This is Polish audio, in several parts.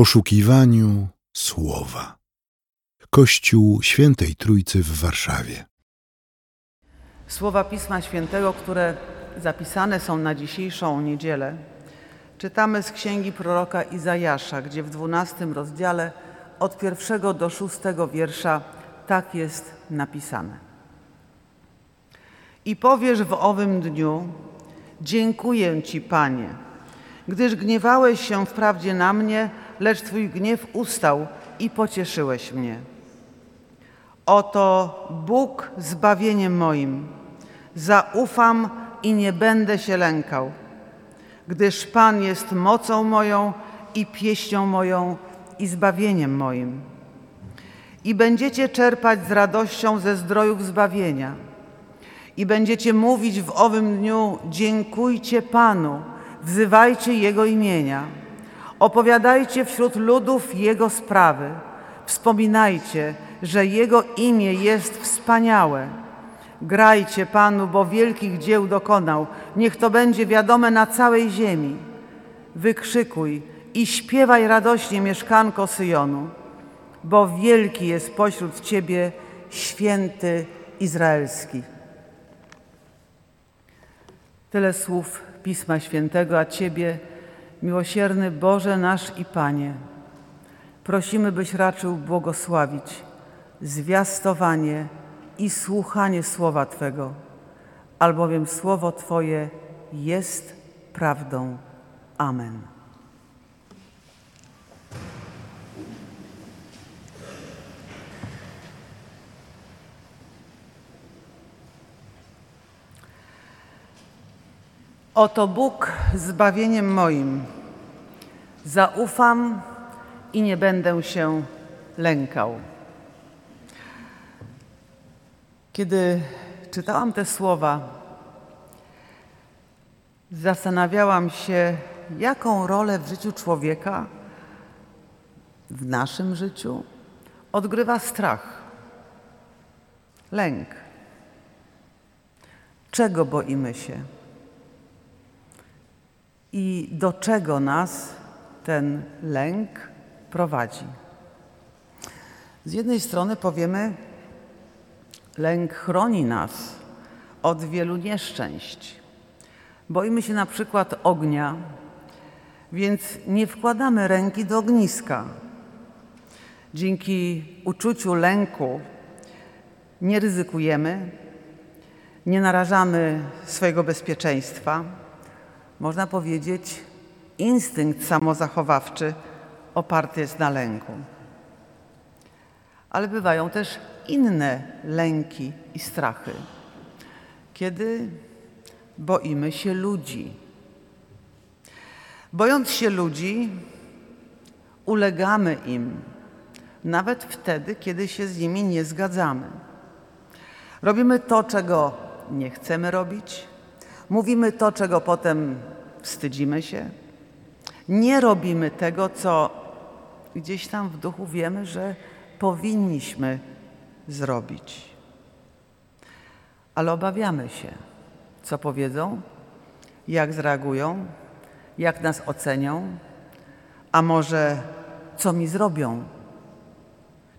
poszukiwaniu Słowa. Kościół Świętej Trójcy w Warszawie. Słowa Pisma Świętego, które zapisane są na dzisiejszą niedzielę, czytamy z Księgi Proroka Izajasza, gdzie w 12 rozdziale od 1 do 6 wiersza tak jest napisane. I powiesz w owym dniu: dziękuję Ci, Panie, gdyż gniewałeś się wprawdzie na mnie, lecz Twój gniew ustał i pocieszyłeś mnie. Oto Bóg zbawieniem moim, zaufam i nie będę się lękał, gdyż Pan jest mocą moją i pieścią moją i zbawieniem moim. I będziecie czerpać z radością ze zdrojów zbawienia. I będziecie mówić w owym dniu: dziękujcie Panu, wzywajcie Jego imienia, opowiadajcie wśród ludów Jego sprawy, wspominajcie, że Jego imię jest wspaniałe. Grajcie Panu, bo wielkich dzieł dokonał, niech to będzie wiadome na całej ziemi. Wykrzykuj i śpiewaj radośnie, mieszkanko Syjonu, bo wielki jest pośród Ciebie święty Izraelski. Tyle słów Pisma Świętego, a Ciebie, miłosierny Boże nasz i Panie, prosimy, byś raczył błogosławić zwiastowanie i słuchanie Słowa Twego, albowiem Słowo Twoje jest prawdą. Amen. Oto Bóg zbawieniem moim, zaufam i nie będę się lękał. Kiedy czytałam te słowa, zastanawiałam się, jaką rolę w życiu człowieka, w naszym życiu, odgrywa strach, lęk. Czego boimy się? I do czego nas ten lęk prowadzi? Z jednej strony powiemy, lęk chroni nas od wielu nieszczęść. Boimy się na przykład ognia, więc nie wkładamy ręki do ogniska. Dzięki uczuciu lęku nie ryzykujemy, nie narażamy swojego bezpieczeństwa. Można powiedzieć, instynkt samozachowawczy oparty jest na lęku. Ale bywają też inne lęki i strachy, kiedy boimy się ludzi. Bojąc się ludzi, ulegamy im, nawet wtedy, kiedy się z nimi nie zgadzamy. Robimy to, czego nie chcemy robić, mówimy to, czego potem wstydzimy się. Nie robimy tego, co gdzieś tam w duchu wiemy, że powinniśmy zrobić. Ale obawiamy się, co powiedzą, jak zareagują, jak nas ocenią, a może co mi zrobią,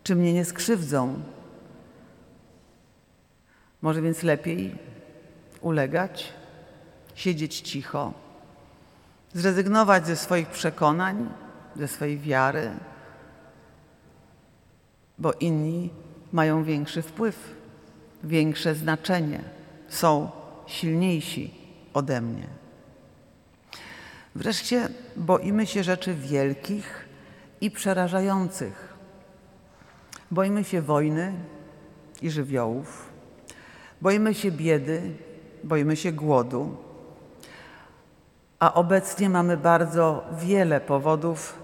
czy mnie nie skrzywdzą. Może więc lepiej ulegać, siedzieć cicho, zrezygnować ze swoich przekonań, ze swojej wiary, bo inni mają większy wpływ, większe znaczenie, są silniejsi ode mnie. Wreszcie boimy się rzeczy wielkich i przerażających. Boimy się wojny i żywiołów, boimy się biedy, boimy się głodu. A obecnie mamy bardzo wiele powodów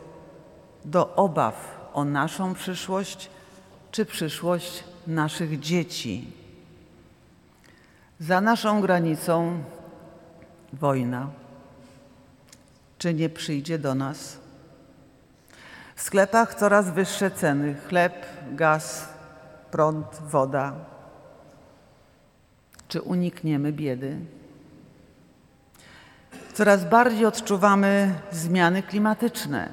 do obaw o naszą przyszłość czy przyszłość naszych dzieci. Za naszą granicą wojna. Czy nie przyjdzie do nas? W sklepach coraz wyższe ceny. Chleb, gaz, prąd, woda. Czy unikniemy biedy? Coraz bardziej odczuwamy zmiany klimatyczne.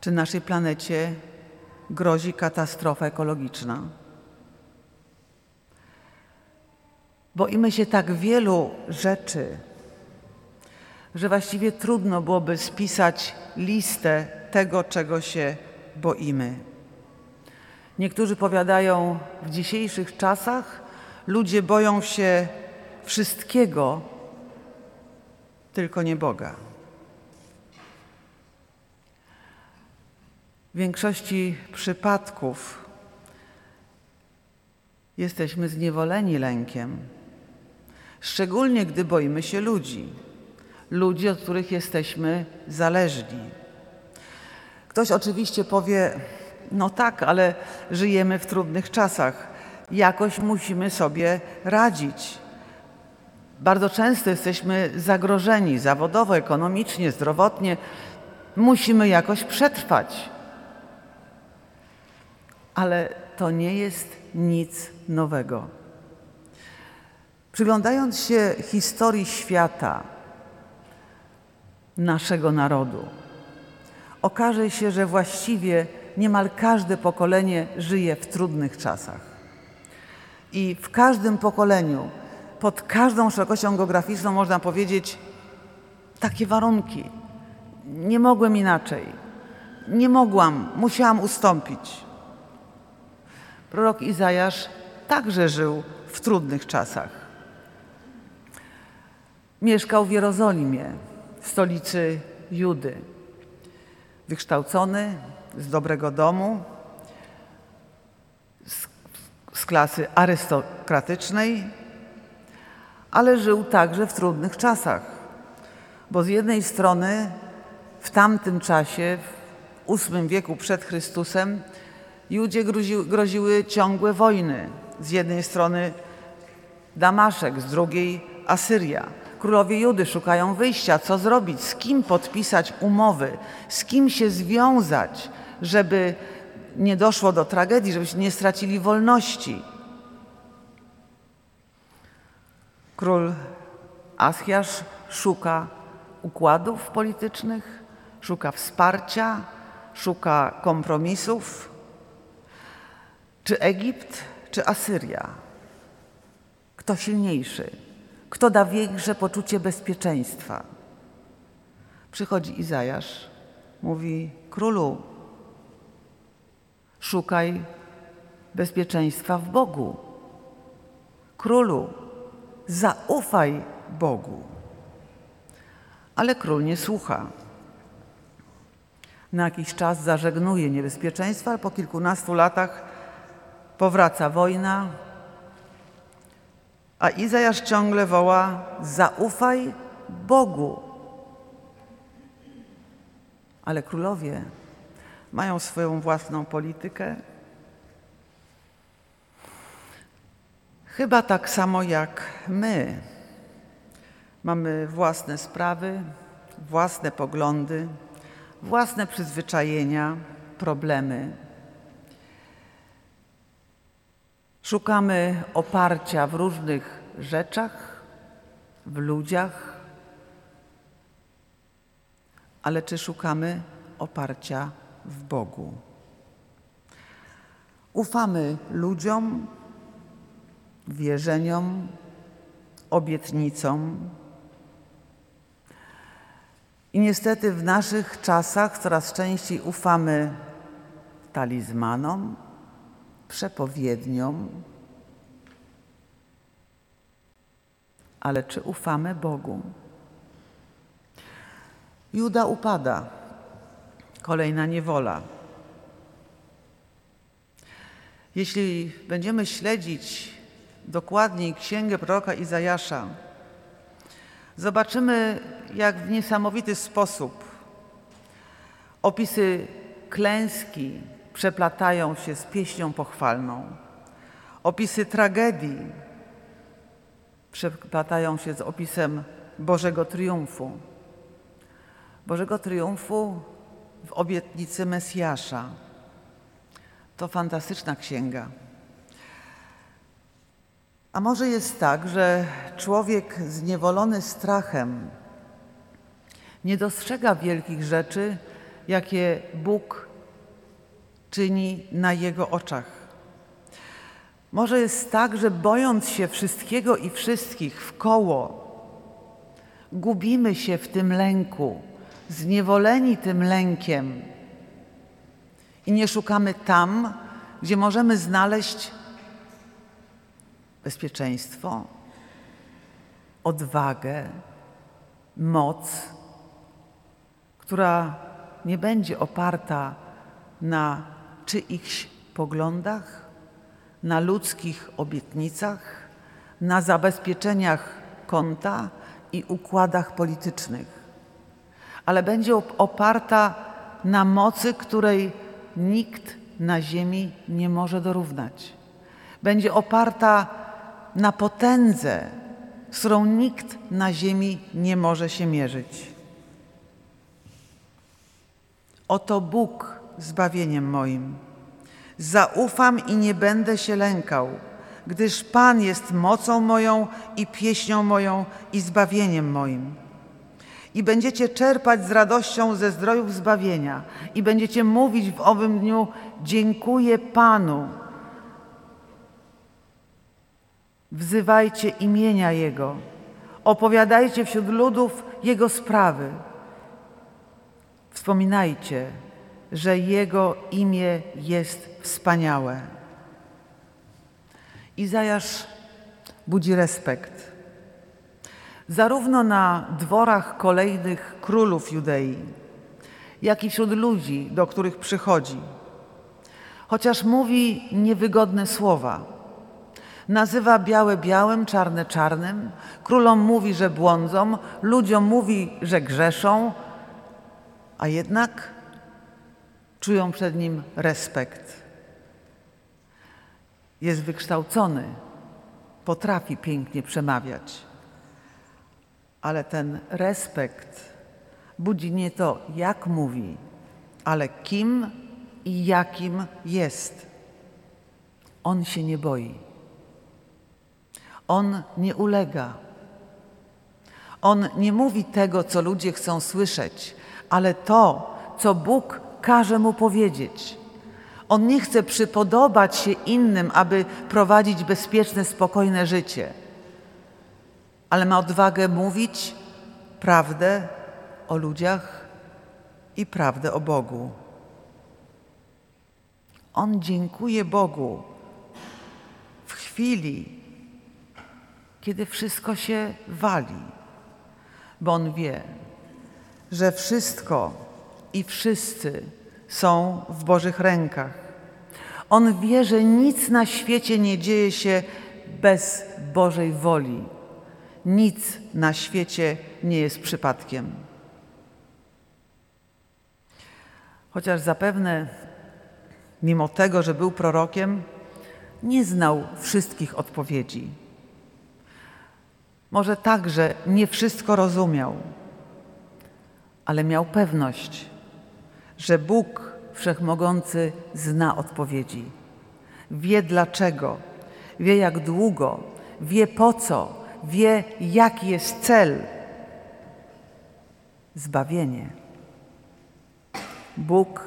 Czy naszej planecie grozi katastrofa ekologiczna? Boimy się tak wielu rzeczy, że właściwie trudno byłoby spisać listę tego, czego się boimy. Niektórzy powiadają, w dzisiejszych czasach ludzie boją się wszystkiego, tylko nie Boga. W większości przypadków jesteśmy zniewoleni lękiem, szczególnie gdy boimy się ludzi, od których jesteśmy zależni. Ktoś oczywiście powie, no tak, ale żyjemy w trudnych czasach, jakoś musimy sobie radzić. Bardzo często jesteśmy zagrożeni zawodowo, ekonomicznie, zdrowotnie, musimy jakoś przetrwać. Ale to nie jest nic nowego. Przyglądając się historii świata, naszego narodu, okaże się, że właściwie niemal każde pokolenie żyje w trudnych czasach. I w każdym pokoleniu, pod każdą szerokością geograficzną można powiedzieć, takie warunki, nie mogłem inaczej, nie mogłam, musiałam ustąpić. Prorok Izajasz także żył w trudnych czasach. Mieszkał w Jerozolimie, stolicy Judy. Wykształcony, z dobrego domu, z klasy arystokratycznej, ale żył także w trudnych czasach, bo z jednej strony w tamtym czasie, w VIII wieku przed Chrystusem, Judzie groziły ciągłe wojny. Z jednej strony Damaszek, z drugiej Asyria. Królowie Judy szukają wyjścia, co zrobić, z kim podpisać umowy, z kim się związać, żeby nie doszło do tragedii, żebyśmy nie stracili wolności. Król Achaz szuka układów politycznych, szuka wsparcia, szuka kompromisów. Czy Egipt, czy Asyria? Kto silniejszy? Kto da większe poczucie bezpieczeństwa? Przychodzi Izajasz, mówi, królu, szukaj bezpieczeństwa w Bogu. Królu, zaufaj Bogu. Ale król nie słucha. Na jakiś czas zażegnuje niebezpieczeństwa, ale po kilkunastu latach powraca wojna, a Izajasz ciągle woła, zaufaj Bogu. Ale królowie mają swoją własną politykę. Chyba tak samo jak my. Mamy własne sprawy, własne poglądy, własne przyzwyczajenia, problemy. Szukamy oparcia w różnych rzeczach, w ludziach, ale czy szukamy oparcia w Bogu? Ufamy ludziom, wierzeniom, obietnicom. I niestety w naszych czasach coraz częściej ufamy talizmanom, przepowiedniom, ale czy ufamy Bogu? Juda upada, kolejna niewola. Jeśli będziemy śledzić dokładniej Księgę proroka Izajasza, zobaczymy, jak w niesamowity sposób opisy klęski przeplatają się z pieśnią pochwalną. Opisy tragedii przeplatają się z opisem Bożego triumfu. Bożego triumfu w obietnicy Mesjasza. To fantastyczna księga. A może jest tak, że człowiek zniewolony strachem nie dostrzega wielkich rzeczy, jakie Bóg czyni na jego oczach. Może jest tak, że bojąc się wszystkiego i wszystkich wkoło, gubimy się w tym lęku, zniewoleni tym lękiem i nie szukamy tam, gdzie możemy znaleźć bezpieczeństwo, odwagę, moc, która nie będzie oparta na czyichś poglądach, na ludzkich obietnicach, na zabezpieczeniach konta i układach politycznych, ale będzie oparta na mocy, której nikt na ziemi nie może dorównać. Będzie oparta na potędze, z którą nikt na ziemi nie może się mierzyć. Oto Bóg zbawieniem moim. Zaufam i nie będę się lękał, gdyż Pan jest mocą moją i pieśnią moją i zbawieniem moim. I będziecie czerpać z radością ze zdrojów zbawienia i będziecie mówić w owym dniu: dziękuję Panu. Wzywajcie imienia Jego, opowiadajcie wśród ludów Jego sprawy. Wspominajcie, że Jego imię jest wspaniałe. Izajasz budzi respekt. Zarówno na dworach kolejnych królów Judei, jak i wśród ludzi, do których przychodzi. Chociaż mówi niewygodne słowa. Nazywa białe białym, czarne czarnym. Królom mówi, że błądzą. Ludziom mówi, że grzeszą. A jednak czują przed nim respekt. Jest wykształcony, potrafi pięknie przemawiać. Ale ten respekt budzi nie to, jak mówi, ale kim i jakim jest. On się nie boi. On nie ulega. On nie mówi tego, co ludzie chcą słyszeć, ale to, co Bóg każe mu powiedzieć. On nie chce przypodobać się innym, aby prowadzić bezpieczne, spokojne życie. Ale ma odwagę mówić prawdę o ludziach i prawdę o Bogu. On dziękuje Bogu w chwili, kiedy wszystko się wali, bo on wie, że wszystko i wszyscy są w Bożych rękach. On wie, że nic na świecie nie dzieje się bez Bożej woli. Nic na świecie nie jest przypadkiem. Chociaż zapewne, mimo tego, że był prorokiem, nie znał wszystkich odpowiedzi. Może także nie wszystko rozumiał, ale miał pewność, że Bóg Wszechmogący zna odpowiedzi. Wie dlaczego, wie jak długo, wie po co, wie jaki jest cel. Zbawienie. Bóg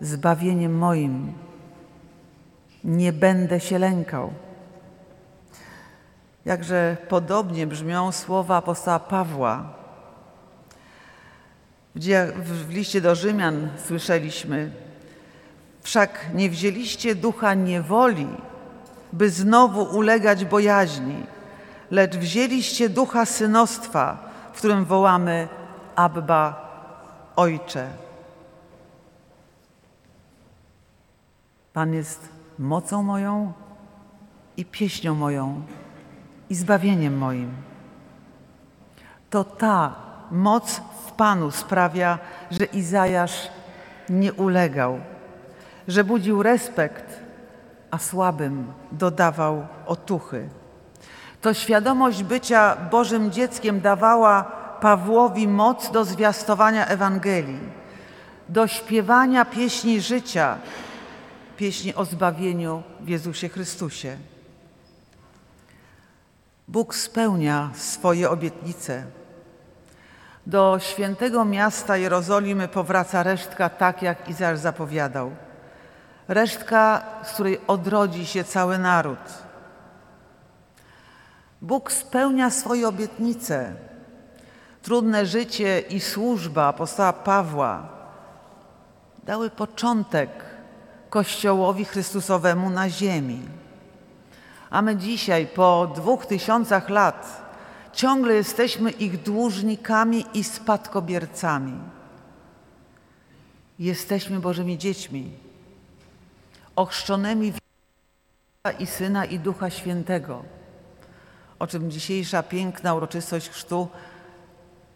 zbawieniem moim. Nie będę się lękał. Jakże podobnie brzmią słowa apostoła Pawła. W liście do Rzymian słyszeliśmy: wszak nie wzięliście ducha niewoli, by znowu ulegać bojaźni, lecz wzięliście ducha synostwa, w którym wołamy: Abba, Ojcze. Pan jest mocą moją i pieśnią moją i zbawieniem moim. To ta moc w Panu sprawia, że Izajasz nie ulegał, że budził respekt, a słabym dodawał otuchy. To świadomość bycia Bożym dzieckiem dawała Pawłowi moc do zwiastowania Ewangelii, do śpiewania pieśni życia, pieśni o zbawieniu w Jezusie Chrystusie. Bóg spełnia swoje obietnice, Do świętego miasta Jerozolimy powraca resztka, tak jak Izajasz zapowiadał. Resztka, z której odrodzi się cały naród. Bóg spełnia swoje obietnice. Trudne życie i służba apostoła Pawła dały początek Kościołowi Chrystusowemu na ziemi. A my dzisiaj, po 2000 lat, ciągle jesteśmy ich dłużnikami i spadkobiercami. Jesteśmy Bożymi dziećmi, ochrzczonymi w Ojca i Syna i Ducha Świętego, o czym dzisiejsza piękna uroczystość chrztu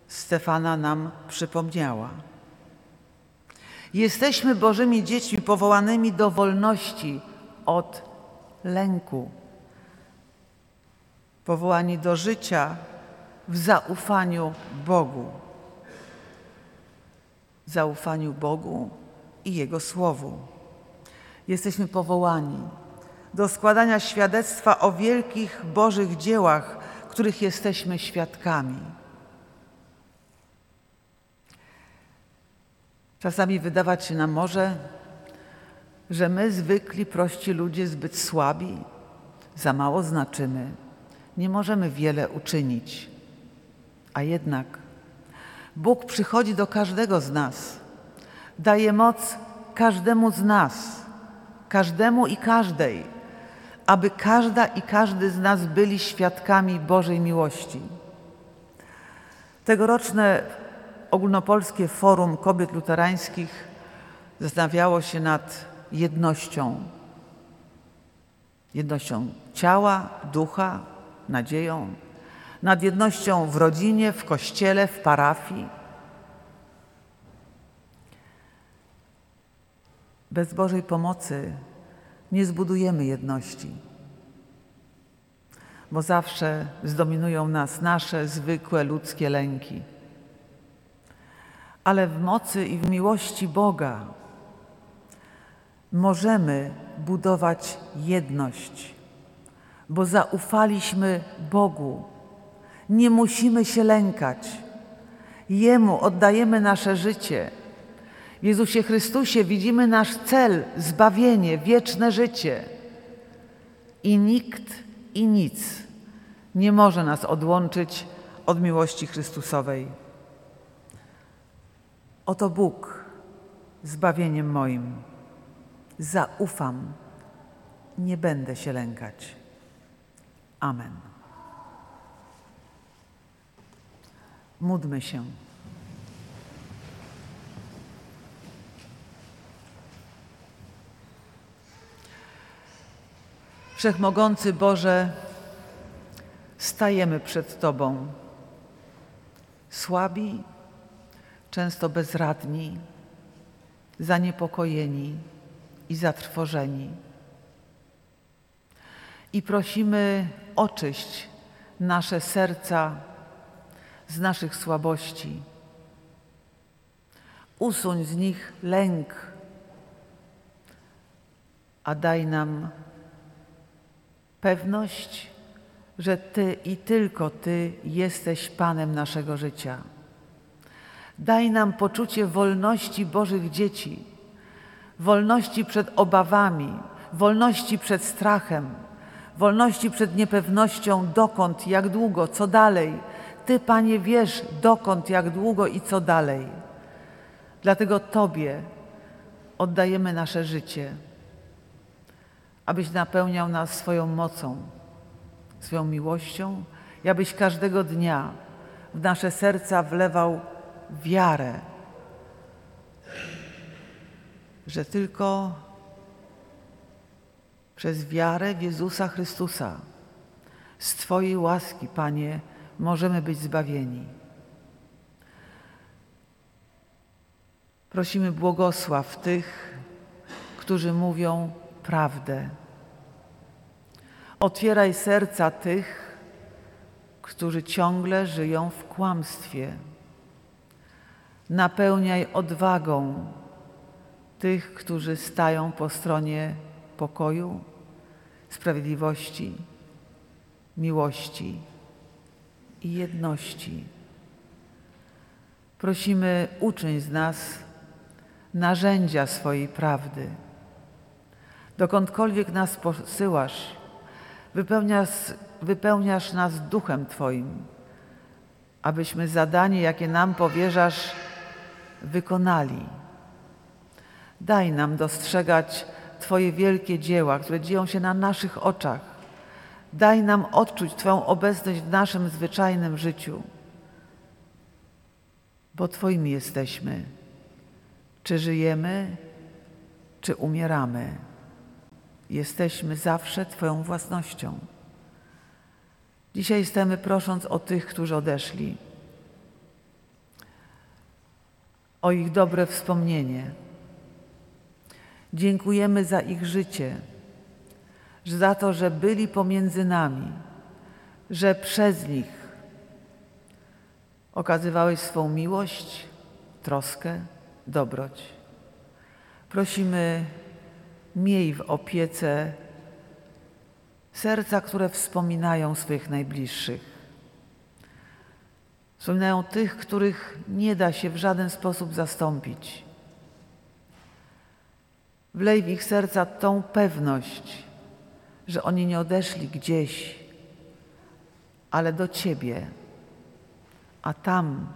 Stefana nam przypomniała. Jesteśmy Bożymi dziećmi powołanymi do wolności od lęku, powołani do życia w zaufaniu Bogu. Zaufaniu Bogu i Jego Słowu. Jesteśmy powołani do składania świadectwa o wielkich Bożych dziełach, których jesteśmy świadkami. Czasami wydawać się nam może, że my, zwykli, prości ludzie, zbyt słabi, za mało znaczymy. Nie możemy wiele uczynić, a jednak Bóg przychodzi do każdego z nas, daje moc każdemu z nas, każdemu i każdej, aby każda i każdy z nas byli świadkami Bożej miłości. Tegoroczne Ogólnopolskie Forum Kobiet Luterańskich zastanawiało się nad jednością ciała, ducha, nadzieją, nad jednością w rodzinie, w kościele, w parafii. Bez Bożej pomocy nie zbudujemy jedności, bo zawsze zdominują nas nasze zwykłe ludzkie lęki. Ale w mocy i w miłości Boga możemy budować jedność, bo zaufaliśmy Bogu. Nie musimy się lękać. Jemu oddajemy nasze życie. W Jezusie Chrystusie widzimy nasz cel, zbawienie, wieczne życie. I nikt i nic nie może nas odłączyć od miłości Chrystusowej. Oto Bóg, zbawieniem moim. Zaufam, nie będę się lękać. Amen. Módlmy się. Wszechmogący Boże, stajemy przed Tobą, słabi, często bezradni, zaniepokojeni i zatrwożeni. I prosimy, oczyść nasze serca z naszych słabości. Usuń z nich lęk, a daj nam pewność, że Ty i tylko Ty jesteś Panem naszego życia. Daj nam poczucie wolności Bożych dzieci, wolności przed obawami, wolności przed strachem, wolności przed niepewnością, dokąd, jak długo, co dalej. Ty, Panie, wiesz, dokąd, jak długo i co dalej. Dlatego Tobie oddajemy nasze życie, abyś napełniał nas swoją mocą, swoją miłością i abyś każdego dnia w nasze serca wlewał wiarę, że tylko przez wiarę w Jezusa Chrystusa, z Twojej łaski, Panie, możemy być zbawieni. Prosimy, błogosław tych, którzy mówią prawdę. Otwieraj serca tych, którzy ciągle żyją w kłamstwie. Napełniaj odwagą tych, którzy stają po stronie pokoju, sprawiedliwości, miłości i jedności. Prosimy, uczyń z nas narzędzia swojej prawdy. Dokądkolwiek nas posyłasz, wypełniasz nas duchem Twoim, abyśmy zadanie, jakie nam powierzasz, wykonali. Daj nam dostrzegać Twoje wielkie dzieła, które dzieją się na naszych oczach. Daj nam odczuć Twoją obecność w naszym zwyczajnym życiu, bo Twoimi jesteśmy, czy żyjemy, czy umieramy. Jesteśmy zawsze Twoją własnością. Dzisiaj stajemy prosząc o tych, którzy odeszli, o ich dobre wspomnienie. Dziękujemy za ich życie, za to, że byli pomiędzy nami, że przez nich okazywałeś swą miłość, troskę, dobroć. Prosimy, miej w opiece serca, które wspominają swych najbliższych. Wspominają tych, których nie da się w żaden sposób zastąpić. Wlej w ich serca tą pewność, że oni nie odeszli gdzieś, ale do Ciebie, a tam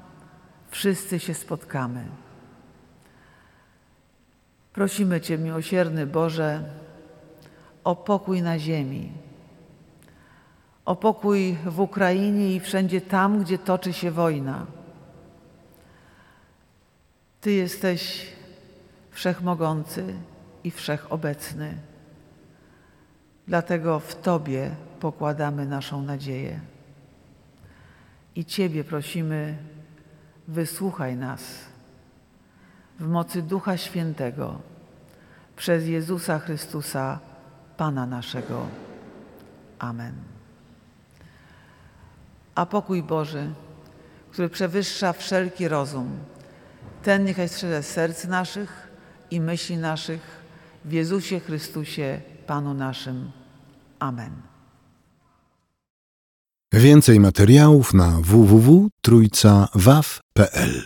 wszyscy się spotkamy. Prosimy Cię, miłosierny Boże, o pokój na ziemi, o pokój w Ukrainie i wszędzie tam, gdzie toczy się wojna. Ty jesteś wszechmogący i wszechobecny. Dlatego w Tobie pokładamy naszą nadzieję. I Ciebie prosimy, wysłuchaj nas w mocy Ducha Świętego przez Jezusa Chrystusa, Pana naszego. Amen. A pokój Boży, który przewyższa wszelki rozum, ten niechaj strzeże serc naszych i myśli naszych w Jezusie Chrystusie, Panu naszym. Amen. Więcej materiałów na www.trójcawaw.pl